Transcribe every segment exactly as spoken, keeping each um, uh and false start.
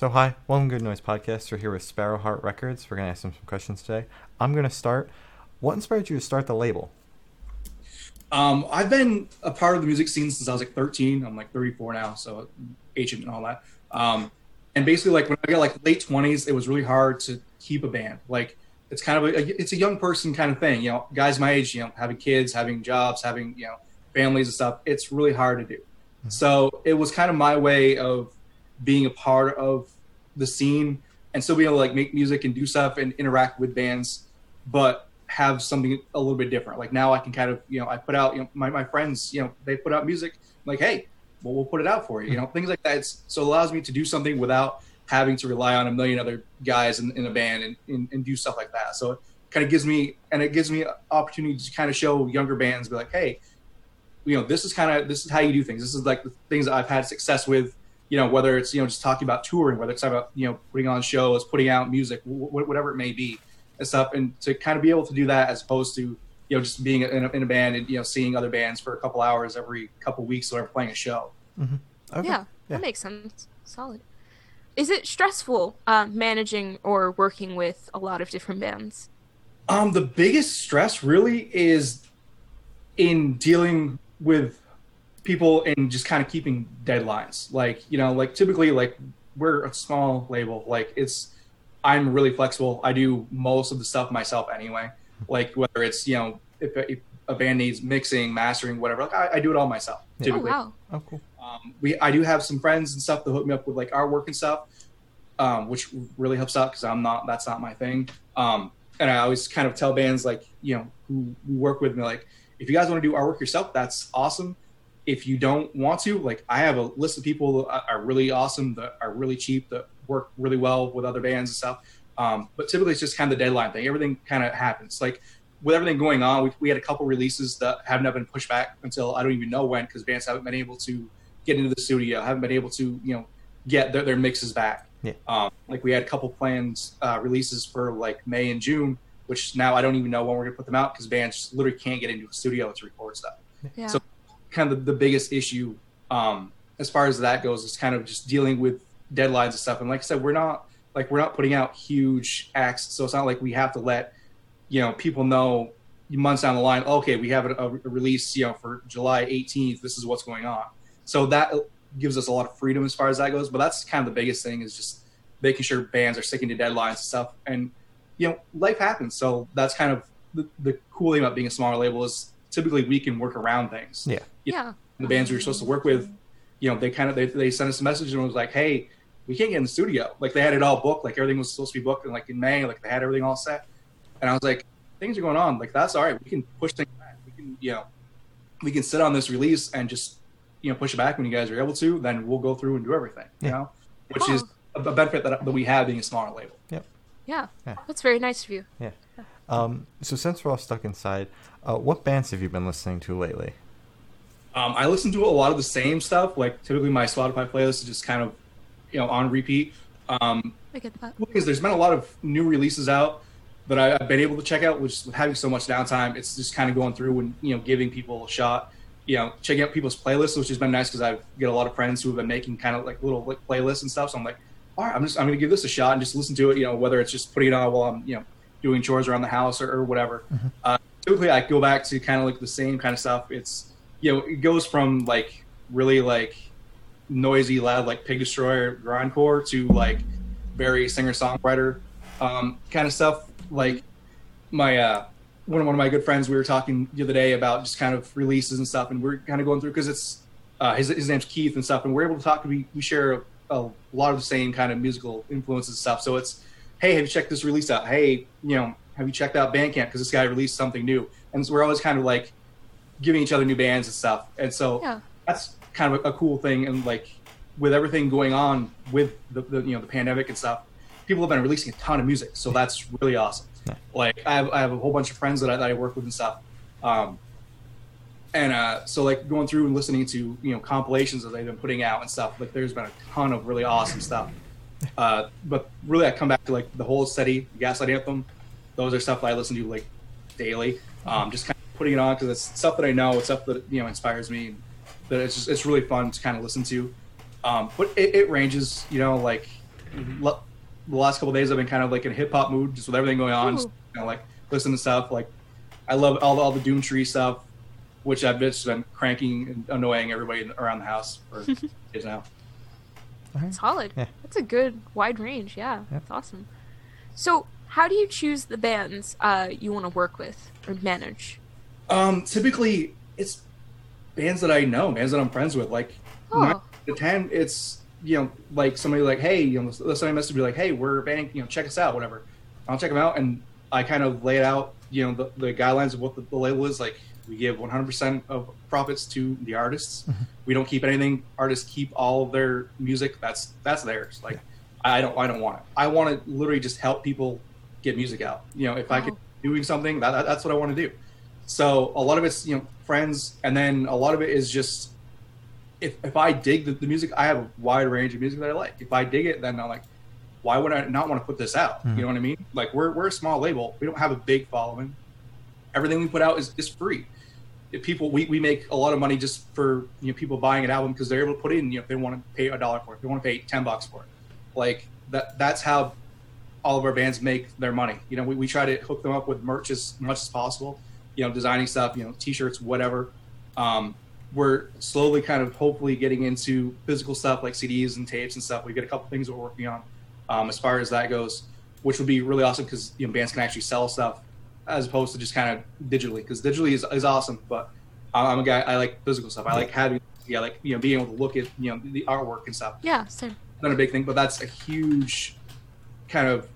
So hi, welcome to Good Noise Podcast. We're here with Sparrow Heart Records. We're going to ask them some questions today. I'm going to start. What inspired you to start the label? Um, I've been a part of the music scene since I was like thirteen. I'm like thirty-four now, so ancient and all that. Um, and basically, like when I got like late twenties, it was really hard to keep a band. Like it's kind of a, it's a young person kind of thing. You know, guys my age, you know, having kids, having jobs, having, you know, families and stuff. It's really hard to do. Mm-hmm. So it was kind of my way of being a part of the scene and still being able to like make music and do stuff and interact with bands, but have something a little bit different. Like now I can kind of, you know, I put out, you know, my, my friends, you know, they put out music. I'm like, hey, well, we'll put it out for you, you know, things like that. It's, so it allows me to do something without having to rely on a million other guys in, in a band and, and, and do stuff like that. So it kind of gives me, and it gives me an opportunity to kind of show younger bands, be like, hey, you know, this is kind of, this is how you do things. This is like the things that I've had success with. You know, whether it's, you know, just talking about touring, whether it's talking about, you know, putting on shows, putting out music, wh- whatever it may be and stuff. And to kind of be able to do that as opposed to, you know, just being in a, in a band and, you know, seeing other bands for a couple hours every couple weeks or playing a show. Mm-hmm. Okay. Yeah, yeah, that makes sense. Solid. Is it stressful uh, managing or working with a lot of different bands? Um, the biggest stress really is in dealing with people and just kind of keeping deadlines. Like, you know, like typically, like we're a small label, like it's, I'm really flexible. I do most of the stuff myself anyway. Like whether it's, you know, if, if a band needs mixing, mastering, whatever, like I, I do it all myself. Yeah. Typically. Oh, wow. Oh, cool. Um, we, I do have some friends and stuff that hook me up with like our work and stuff, um, which really helps out because I'm not, that's not my thing. Um, and I always kind of tell bands like, you know, who work with me, like, if you guys want to do our work yourself, that's awesome. If you don't want to, like I have a list of people that are really awesome, that are really cheap, that work really well with other bands and stuff. Um, but typically it's just kind of the deadline thing. Everything kind of happens. Like with everything going on, we, we had a couple releases that haven't been pushed back until I don't even know when, because bands haven't been able to get into the studio, haven't been able to, you know, get their, their mixes back. Yeah. Um, like we had a couple plans, uh, releases for like May and June, which now I don't even know when we're gonna put them out because bands just literally can't get into a studio to record stuff. Yeah. So, kind of the, the biggest issue um, as far as that goes is kind of just dealing with deadlines and stuff. And like I said, we're not like we're not putting out huge acts, so it's not like we have to let, you know, people know months down the line, okay, we have a, a release, you know, for July eighteenth, this is what's going on. So that gives us a lot of freedom as far as that goes. But that's kind of the biggest thing is just making sure bands are sticking to deadlines and stuff. And, you know, life happens. So that's kind of the, the cool thing about being a smaller label is typically we can work around things. Yeah. You yeah. Know, the bands we were supposed to work with, you know, they kind of, they, they sent us a message and was like, hey, we can't get in the studio. Like they had it all booked. Like everything was supposed to be booked. And like in May, like they had everything all set. And I was like, things are going on. Like, that's all right. We can push things back. We can, you know, we can sit on this release and just, you know, push it back when you guys are able to, then we'll go through and do everything, yeah. you know, which oh. is a benefit that, that we have being a smaller label. Yep. Yeah. yeah. That's very nice of you. Yeah. Um, so since we're all stuck inside, uh, what bands have you been listening to lately? Um, I listen to a lot of the same stuff. Like typically my Spotify playlist is just kind of, you know, on repeat. Um, I get that. Because there's been a lot of new releases out that I, I've been able to check out, which with having so much downtime, it's just kind of going through and, you know, giving people a shot, you know, checking out people's playlists, which has been nice because I get a lot of friends who have been making kind of like little like playlists and stuff. So I'm like, all right, I'm just, I'm going to give this a shot and just listen to it, you know, whether it's just putting it on while I'm, you know, doing chores around the house or, or whatever. Mm-hmm. Uh, typically I go back to kind of like the same kind of stuff. It's, you know, it goes from like really like noisy, loud, like Pig Destroyer grindcore to like very singer songwriter um, kind of stuff. Like my, uh, one of, one of my good friends, we were talking the other day about just kind of releases and stuff. And we're kind of going through, cause it's uh, his, his name's Keith and stuff. And we're able to talk, we, we share a, a lot of the same kind of musical influences and stuff. So it's, hey, have you checked this release out? Hey, you know, have you checked out Bandcamp? Because this guy released something new. And so we're always kind of like giving each other new bands and stuff. And so yeah. that's kind of a, a cool thing. And like with everything going on with the, the, you know, the pandemic and stuff, people have been releasing a ton of music. So that's really awesome. Yeah. Like I have, I have a whole bunch of friends that I, that I work with and stuff. Um, and uh, so like going through and listening to, you know, compilations that they've been putting out and stuff, like there's been a ton of really awesome stuff. Uh, but really I come back to like the whole steady Gaslight Anthem. Those are stuff that I listen to like daily. Um, just kind of putting it on because it's stuff that I know. It's stuff that, you know, inspires me. And that it's just, it's really fun to kind of listen to. Um, but it, it ranges, you know, like l- the last couple of days I've been kind of like in a hip hop mood, just with everything going on. Ooh. Just kind of like listen to stuff. Like I love all the, all the Doomtree stuff, which I've just been cranking and annoying everybody around the house for days now. Right. Solid. Yeah. That's a good wide range. Yeah, yep. That's awesome. So, how do you choose the bands uh, you want to work with or manage? Um, typically, it's bands that I know, bands that I'm friends with. Like, oh. the time, it's, you know, like somebody like, hey, you know, somebody messaged me like, hey, we're a band, you know, check us out, whatever. I'll check them out, and I kind of lay out, you know, the, the guidelines of what the, the label is. Like, we give one hundred percent of profits to the artists. Mm-hmm. We don't keep anything. Artists keep all of their music. That's that's theirs. Like, yeah. I don't I don't want it. I want to literally just help people get music out. You know, if wow. I could doing something, that, that's what I want to do. So a lot of it's, you know, friends, and then a lot of it is just if if I dig the, the music, I have a wide range of music that I like. If I dig it, then I'm like, why would I not want to put this out? Mm-hmm. You know what I mean? Like, we're we're a small label. We don't have a big following. Everything we put out is, is free. If people we, we make a lot of money just for, you know, people buying an album because they're able to put in, you know, if they want to pay a dollar for it, if they want to pay ten bucks for it. Like that that's how all of our bands make their money. You know, we, we try to hook them up with merch as much as possible, you know, designing stuff, you know, t-shirts, whatever. Um, we're slowly kind of hopefully getting into physical stuff like C Ds and tapes and stuff. We've got a couple things that we're working on um, as far as that goes, which would be really awesome because, you know, bands can actually sell stuff as opposed to just kind of digitally, because digitally is, is awesome, but I'm a guy, I like physical stuff. I like having, yeah, like, you know, being able to look at, you know, the artwork and stuff. Yeah, same. Not a big thing, but that's a huge kind of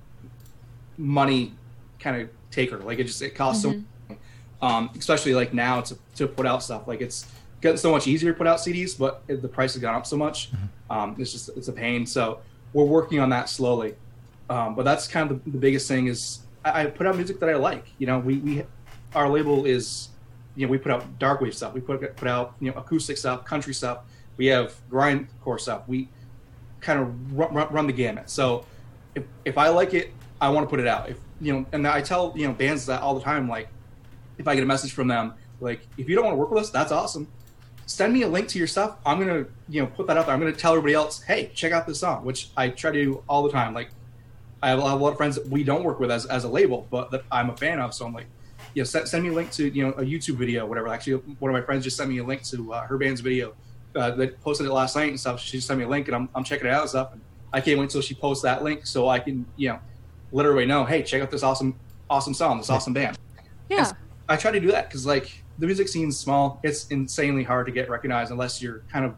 money kind of taker. Like, it just, it costs mm-hmm. so much, um, especially like now to, to put out stuff. Like, it's getting so much easier to put out C Ds, but the price has gone up so much. Mm-hmm. Um, it's just, it's a pain. So we're working on that slowly. Um, but that's kind of the, the biggest thing is, I put out music that I like. You know, we, we our label is, you know, we put out dark wave stuff. We put put out, you know, acoustic stuff, country stuff. We have grindcore stuff. We kind of run, run, run the gamut. So if if I like it, I want to put it out. If you know, and I tell, you know, bands that all the time. Like, if I get a message from them, like, if you don't want to work with us, that's awesome. Send me a link to your stuff. I'm gonna, you know, put that out there. I'm gonna tell everybody else, hey, check out this song, which I try to do all the time. Like, I have a lot of friends that we don't work with as, as a label, but that I'm a fan of. So I'm like, you know, send, send me a link to, you know, a YouTube video, whatever. Actually, one of my friends just sent me a link to uh, her band's video uh, that posted it last night and stuff. She just sent me a link, and I'm I'm checking it out and stuff. And I can't wait until she posts that link so I can, you know, let everybody know, hey, check out this awesome, awesome song, this awesome band. Yeah. So I try to do that because, like, the music scene's small. It's insanely hard to get recognized unless you're kind of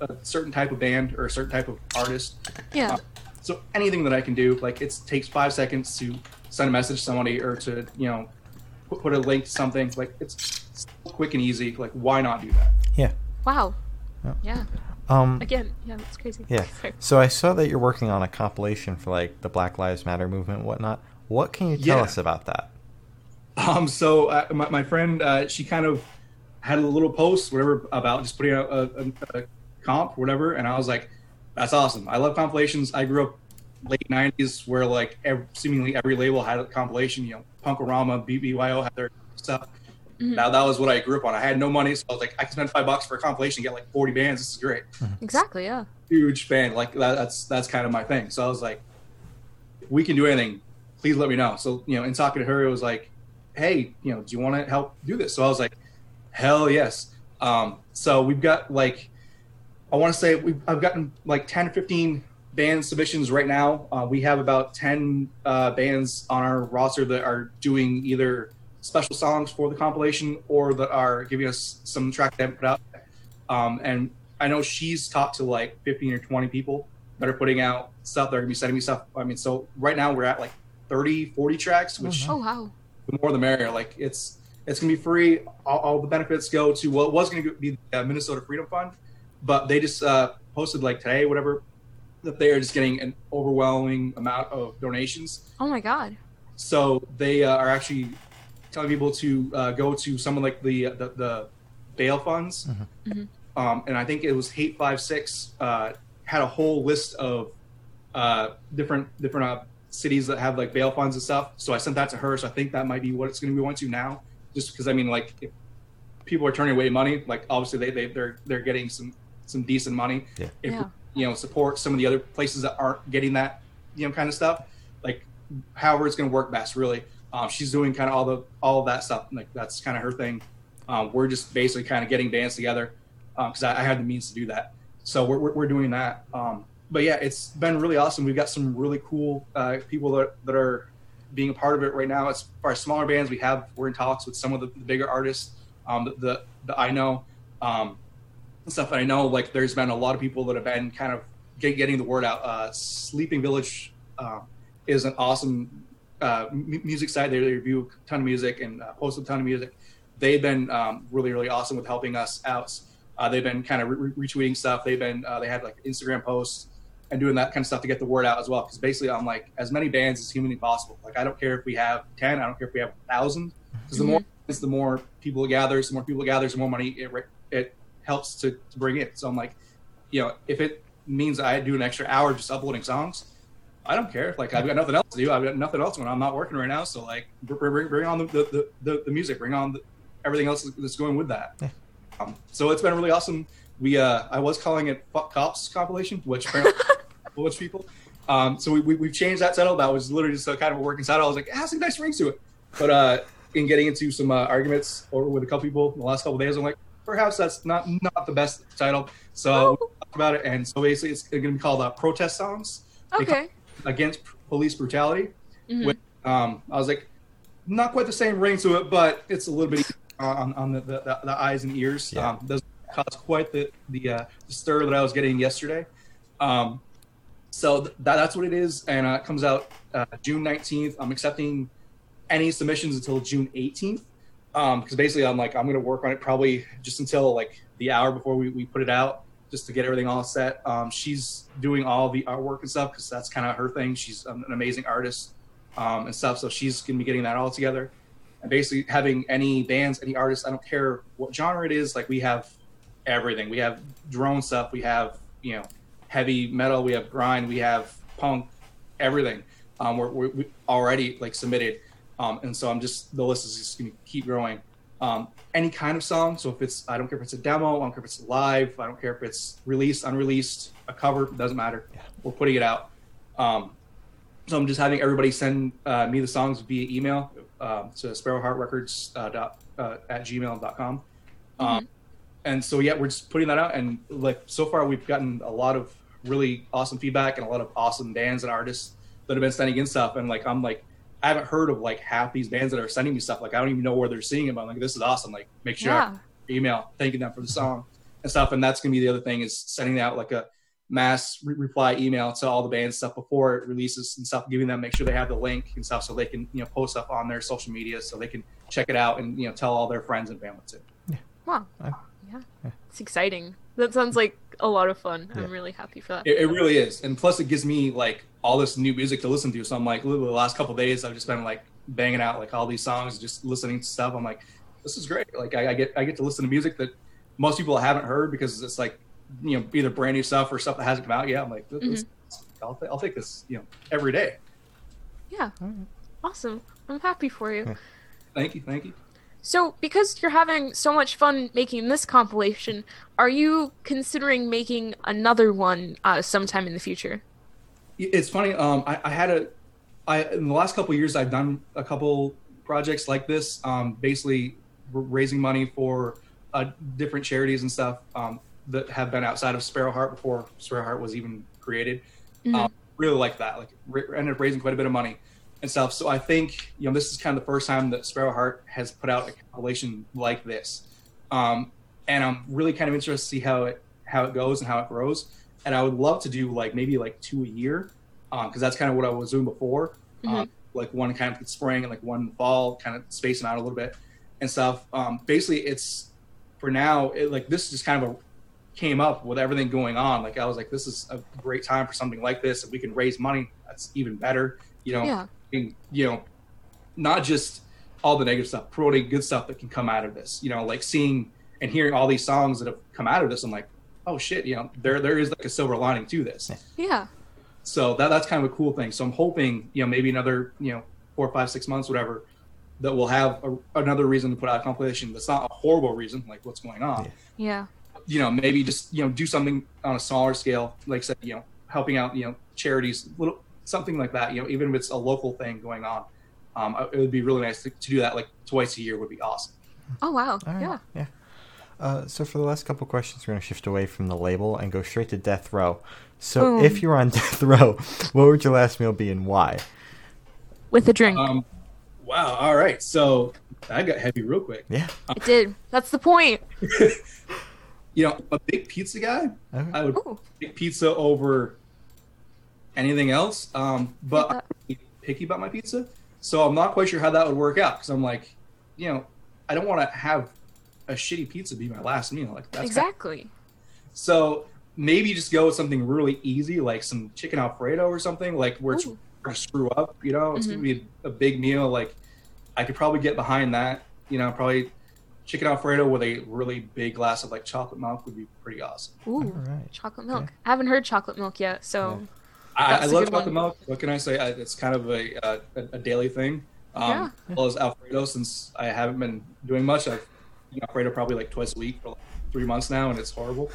a, a certain type of band or a certain type of artist. Yeah. Uh, So anything that I can do, like, it takes five seconds to send a message to somebody or to, you know, put a link to something. Like, it's quick and easy. Like, why not do that? Yeah. Wow. Yeah. yeah. Um, Again, yeah, that's crazy. Yeah. Sorry. So I saw that you're working on a compilation for, like, the Black Lives Matter movement and whatnot. What can you tell yeah. us about that? Um. So uh, my, my friend, uh, she kind of had a little post, whatever, about just putting out a, a, a comp, whatever. And I was like, that's awesome. I love compilations. I grew up late nineties where, like, every, seemingly every label had a compilation. You know, Punkorama, B B Y O had their stuff. Mm-hmm. Now that was what I grew up on. I had no money, so I was like, I can spend five bucks for a compilation and get like forty bands. This is great. Mm-hmm. Exactly, yeah. Huge band. Like, that, that's that's kind of my thing. So I was like, if we can do anything, please let me know. So, you know, in talking to her, it was like, hey, you know, do you want to help do this? So I was like, hell yes. Um, so we've got, like, I want to say we've, I've gotten like ten or fifteen band submissions right now. Uh, we have about ten uh, bands on our roster that are doing either special songs for the compilation or that are giving us some track that they put out. Um, and I know she's talked to like fifteen or twenty people that are putting out stuff. They're going to be sending me stuff. I mean, so right now we're at like thirty, forty tracks, which oh, wow. the more the merrier. Like, it's, it's going to be free. All, all the benefits go to what was going to be the Minnesota Freedom Fund. But they just uh, posted, like, today, whatever, that they are just getting an overwhelming amount of donations. Oh, my God. So they uh, are actually telling people to uh, go to someone like the the, the bail funds. Mm-hmm. Mm-hmm. Um, and I think it was eight five six uh, had a whole list of uh, different different uh, cities that have, like, bail funds and stuff. So I sent that to her. So I think that might be what it's going to be going to now. Just because, I mean, like, if people are turning away money, like, obviously they, they, they're, they're getting some – some decent money. Yeah. If yeah. you know, support some of the other places that aren't getting that, you know, kind of stuff, like however it's going to work best, really. Um, she's doing kind of all the, all of that stuff. Like that's kind of her thing. Um, we're just basically kind of getting bands together because um, I, I have the means to do that. So we're, we're, we're doing that. Um, but yeah, it's been really awesome. We've got some really cool uh, people that, that are being a part of it right now. As far as smaller bands, we have, we're in talks with some of the, the bigger artists um, that, that, that I know. Um, stuff that I know, like there's been a lot of people that have been kind of get, getting the word out. Uh, Sleeping Village uh, is an awesome uh, m- music site. They review a ton of music and uh, post a ton of music. They've been um, really, really awesome with helping us out. Uh, they've been kind of re- retweeting stuff. They've been, uh, they had like Instagram posts and doing that kind of stuff to get the word out as well. Because basically I'm like, as many bands as humanly possible. Like, I don't care if we have ten, I don't care if we have a thousand. Because the more, the more people it gathers, the more people it gathers, the more money it, it helps to, to bring in. So I'm like, you know, if it means I do an extra hour just uploading songs, I don't care. Like, I've got nothing else to do. I've got nothing else when I'm not working right now. So like, bring, bring on the, the, the, the music, bring on the, everything else that's going with that. Yeah. Um, so it's been really awesome. We, uh, I was calling it Fuck Cops compilation, which apparently which people. Um, so we, we, we've changed that title. That was literally just a kind of a working title. I was like, ah, some nice rings to it. But uh, in getting into some uh, arguments over with a couple people in the last couple of days, I'm like, perhaps that's not, not the best title. So we talked about it. And so basically it's going to be called uh, Protest Songs. Okay. Against Police Brutality. Mm-hmm. Which, um, I was like, not quite the same ring to it, but it's a little bit easier on, on the, the, the eyes and ears. Yeah. Um, doesn't cause quite the, the, uh, the stir that I was getting yesterday. Um, so th- that's what it is. And uh, it comes out uh, June nineteenth. I'm accepting any submissions until June eighteenth. Um, cause basically I'm like, I'm going to work on it probably just until like the hour before we, we put it out, just to get everything all set. Um, she's doing all the artwork and stuff, cause that's kind of her thing. She's an amazing artist, um, and stuff. So she's going to be getting that all together. And basically having any bands, any artists, I don't care what genre it is, like we have everything. We have drone stuff, we have, you know, heavy metal, we have grind, we have punk, everything. Um, we're, we're we already like submitted. Um, and so I'm just, the list is just going to keep growing. Um, any kind of song. So if it's, I don't care if it's a demo, I don't care if it's live, I don't care if it's released, unreleased, a cover, doesn't matter. Yeah. We're putting it out. Um, so I'm just having everybody send uh, me the songs via email. Um, so sparrowheartrecords uh, dot, uh, at gmail dot com. Um, mm-hmm. And so, yeah, we're just putting that out. And like, so far we've gotten a lot of really awesome feedback and a lot of awesome bands and artists that have been sending in stuff. And like, I'm like, I haven't heard of like half these bands that are sending me stuff. Like, I don't even know where they're seeing it, but I'm like, this is awesome. Like, make sure yeah. I email thanking them for the song and stuff. And that's going to be the other thing, is sending out like a mass re- reply email to all the bands stuff before it releases and stuff, giving them, make sure they have the link and stuff so they can, you know, post stuff on their social media so they can check it out and, you know, tell all their friends and family too. Yeah. Wow. Uh, yeah. yeah. It's exciting. That sounds like a lot of fun. Yeah. I'm really happy for that. It, it really is. And plus it gives me like all this new music to listen to. So I'm like, literally the last couple of days, I've just been like banging out like all these songs, just listening to stuff. I'm like, this is great. Like I, I get, I get to listen to music that most people haven't heard, because it's like, you know, either brand new stuff or stuff that hasn't come out yet. I'm like, this, mm-hmm. this, I'll, th- I'll take this, you know, every day. Yeah. Mm-hmm. Awesome. I'm happy for you. Thank you. Thank you. So because you're having so much fun making this compilation, are you considering making another one uh, sometime in the future? It's funny. Um, I, I had a, I, in the last couple of years, I've done a couple projects like this, um, basically raising money for uh, different charities and stuff. Um, that have been outside of Sparrow Heart before Sparrow Heart was even created. Mm-hmm. Um, really like that. Like re- ended up raising quite a bit of money and stuff. So I think, you know, this is kind of the first time that Sparrow Heart has put out a compilation like this. Um, and I'm really kind of interested to see how it, how it goes and how it grows. And I would love to do like maybe like two a year. Um, cause that's kind of what I was doing before. Mm-hmm. Um, like one kind of spring and like one fall, kind of spacing out a little bit and stuff. Um, basically it's for now, it, like this is just kind of a, came up with everything going on. Like I was like, this is a great time for something like this. If we can raise money, that's even better, you know. Yeah. And, you know, not just all the negative stuff, promoting good stuff that can come out of this, you know, like seeing and hearing all these songs that have come out of this. I'm like, oh shit, you know, there there is like a silver lining to this. Yeah. So that that's kind of a cool thing. So I'm hoping, you know, maybe another, you know, four, five, six months, whatever, that we'll have a, another reason to put out a compilation. That's not a horrible reason, like what's going on. Yeah. you know, maybe just, you know, do something on a smaller scale, like I said, you know, helping out, you know, charities, little something like that, you know, even if it's a local thing going on. Um, it would be really nice to, to do that, like twice a year would be awesome. Oh, wow. Right. Yeah. Yeah. Uh, so for the last couple of questions, we're going to shift away from the label and go straight to death row. So Boom. If you were on death row, what would your last meal be and why? With a drink. Um, wow. All right. So I got heavy real quick. Yeah. Um, it did. That's the point. You know, a big pizza guy, okay. I would Ooh. pick pizza over anything else. Um, but I'm really picky about my pizza. So I'm not quite sure how that would work out because I'm like, you know, I don't want to have a shitty pizza be my last meal. Like that's exactly. Kind of... So maybe just go with something really easy, like some chicken Alfredo or something, like where Ooh. It's going to screw up, you know, it's mm-hmm. going to be a, a big meal. Like I could probably get behind that, you know, probably chicken Alfredo with a really big glass of like chocolate milk would be pretty awesome. Ooh, right. Chocolate milk. Yeah. I haven't heard chocolate milk yet, so... Yeah. I, I love chocolate milk. What can I say? I, it's kind of a a, a daily thing. Um, yeah. As well as Alfredo, since I haven't been doing much. I've eaten Alfredo probably like twice a week for like three months now, and it's horrible.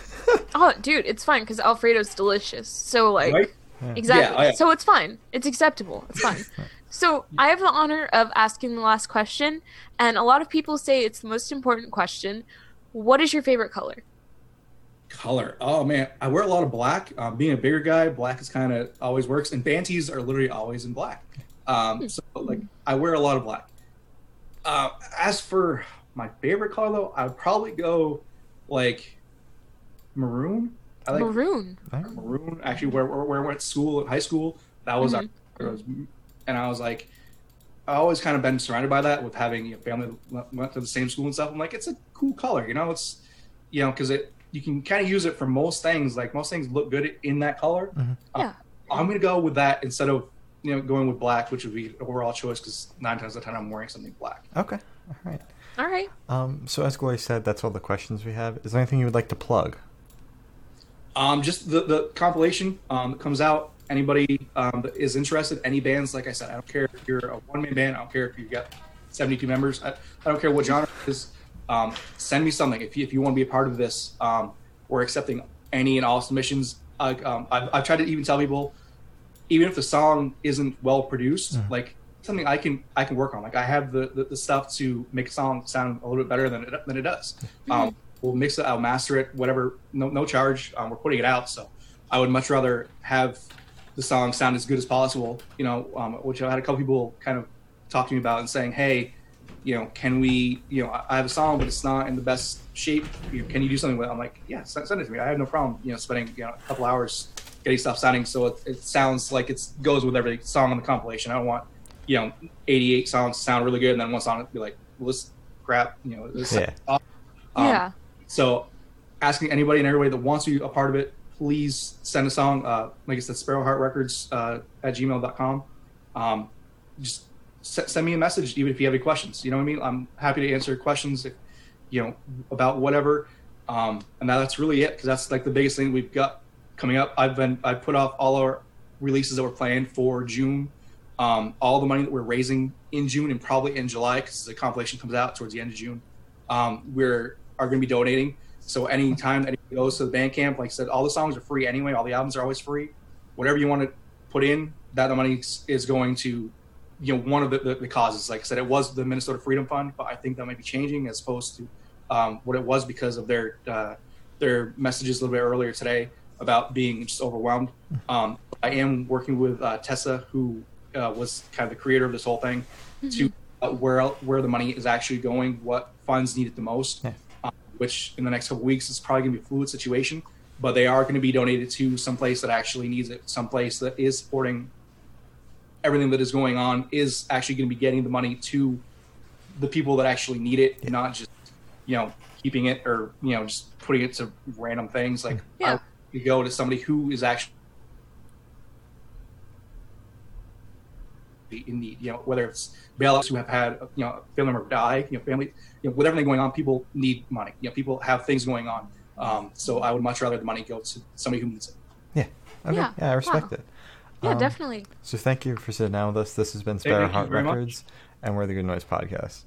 Oh, dude, it's fine because Alfredo's delicious. So, like, right? Yeah. Exactly. Yeah, I, so it's fine. It's acceptable. It's fine. So I have the honor of asking the last question, and a lot of people say it's the most important question. What is your favorite color? Color. Oh man, I wear a lot of black. Um, being a bigger guy, black is kind of always works, and banties are literally always in black. Um, so like, I wear a lot of black. Uh, as for my favorite color, though, I would probably go like maroon. I like maroon. Maroon. Actually, where where I went to school, at high school, that was mm-hmm. our. And I was like, I always kind of been surrounded by that with having you know, family went to the same school and stuff. I'm like, it's a cool color, you know. It's you know because it. You can kind of use it for most things. Like most things look good in that color. Mm-hmm. Uh, yeah. I'm going to go with that instead of, you know, going with black, which would be an overall choice because nine times out of ten I'm wearing something black. Okay. All right. All right. Um, so as Gloria said, that's all the questions we have. Is there anything you would like to plug? Um, just the, the compilation um, that comes out. Anybody um, that is interested, any bands, like I said, I don't care if you're a one-man band. I don't care if you've got seventy-two members. I, I don't care what genre it is. Um, send me something if you, if you want to be a part of this. Um, we're accepting any and all submissions. I, um, I've, I've tried to even tell people, even if the song isn't well produced, mm. like something I can I can work on. Like I have the, the, the stuff to make a song sound a little bit better than it than it does. Um, we'll mix it, I'll master it, whatever, no no charge. Um, we're putting it out, so I would much rather have the song sound as good as possible. You know, um, which I had a couple people kind of talk to me about and saying, hey. You know, can we, you know, I have a song, but it's not in the best shape. You know, can you do something with it? I'm like, yeah, send, send it to me. I have no problem, you know, spending you know, a couple hours getting stuff sounding. So it, it sounds like it goes with every song on the compilation. I don't want, you know, eighty-eight songs to sound really good. And then one song be like, well, this crap, you know, this yeah. Um, yeah. So asking anybody and everybody that wants to be a part of it, please send a song. Uh, like I said, Sparrow Heart Records uh, at gmail dot com. Um, just, send me a message, even if you have any questions. You know what I mean? I'm happy to answer questions, if, you know, about whatever. Um, and that's really it, because that's like the biggest thing we've got coming up. I've been I put off all our releases that were planned for June, um, all the money that we're raising in June and probably in July, because the compilation comes out towards the end of June. Um, we're are going to be donating. So anytime that it goes to the band camp, like I said, all the songs are free anyway. All the albums are always free. Whatever you want to put in, that money is going to. You know, one of the, the, the causes, like I said, it was the Minnesota Freedom Fund, but I think that might be changing as opposed to um, what it was because of their uh, their messages a little bit earlier today about being just overwhelmed. Um, I am working with uh, Tessa, who uh, was kind of the creator of this whole thing, mm-hmm. to uh, where where the money is actually going, what funds need it the most, yeah. um, which in the next couple weeks is probably going to be a fluid situation, but they are going to be donated to someplace that actually needs it, someplace that is supporting everything that is going on is actually going to be getting the money to the people that actually need it, yeah. not just, you know, keeping it or, you know, just putting it to random things. Like yeah. you go to somebody who is actually in need, you know, whether it's bailouts who have had, you know, a family member die, you know, family, you know, with everything going on, people need money. You know, people have things going on. Um, so I would much rather the money go to somebody who needs it. Yeah. Okay. Yeah. yeah I respect wow. it. Yeah, um, definitely. So thank you for sitting down with us. This has been Sparrow Heart Records, much. And we're the Good Noise Podcast.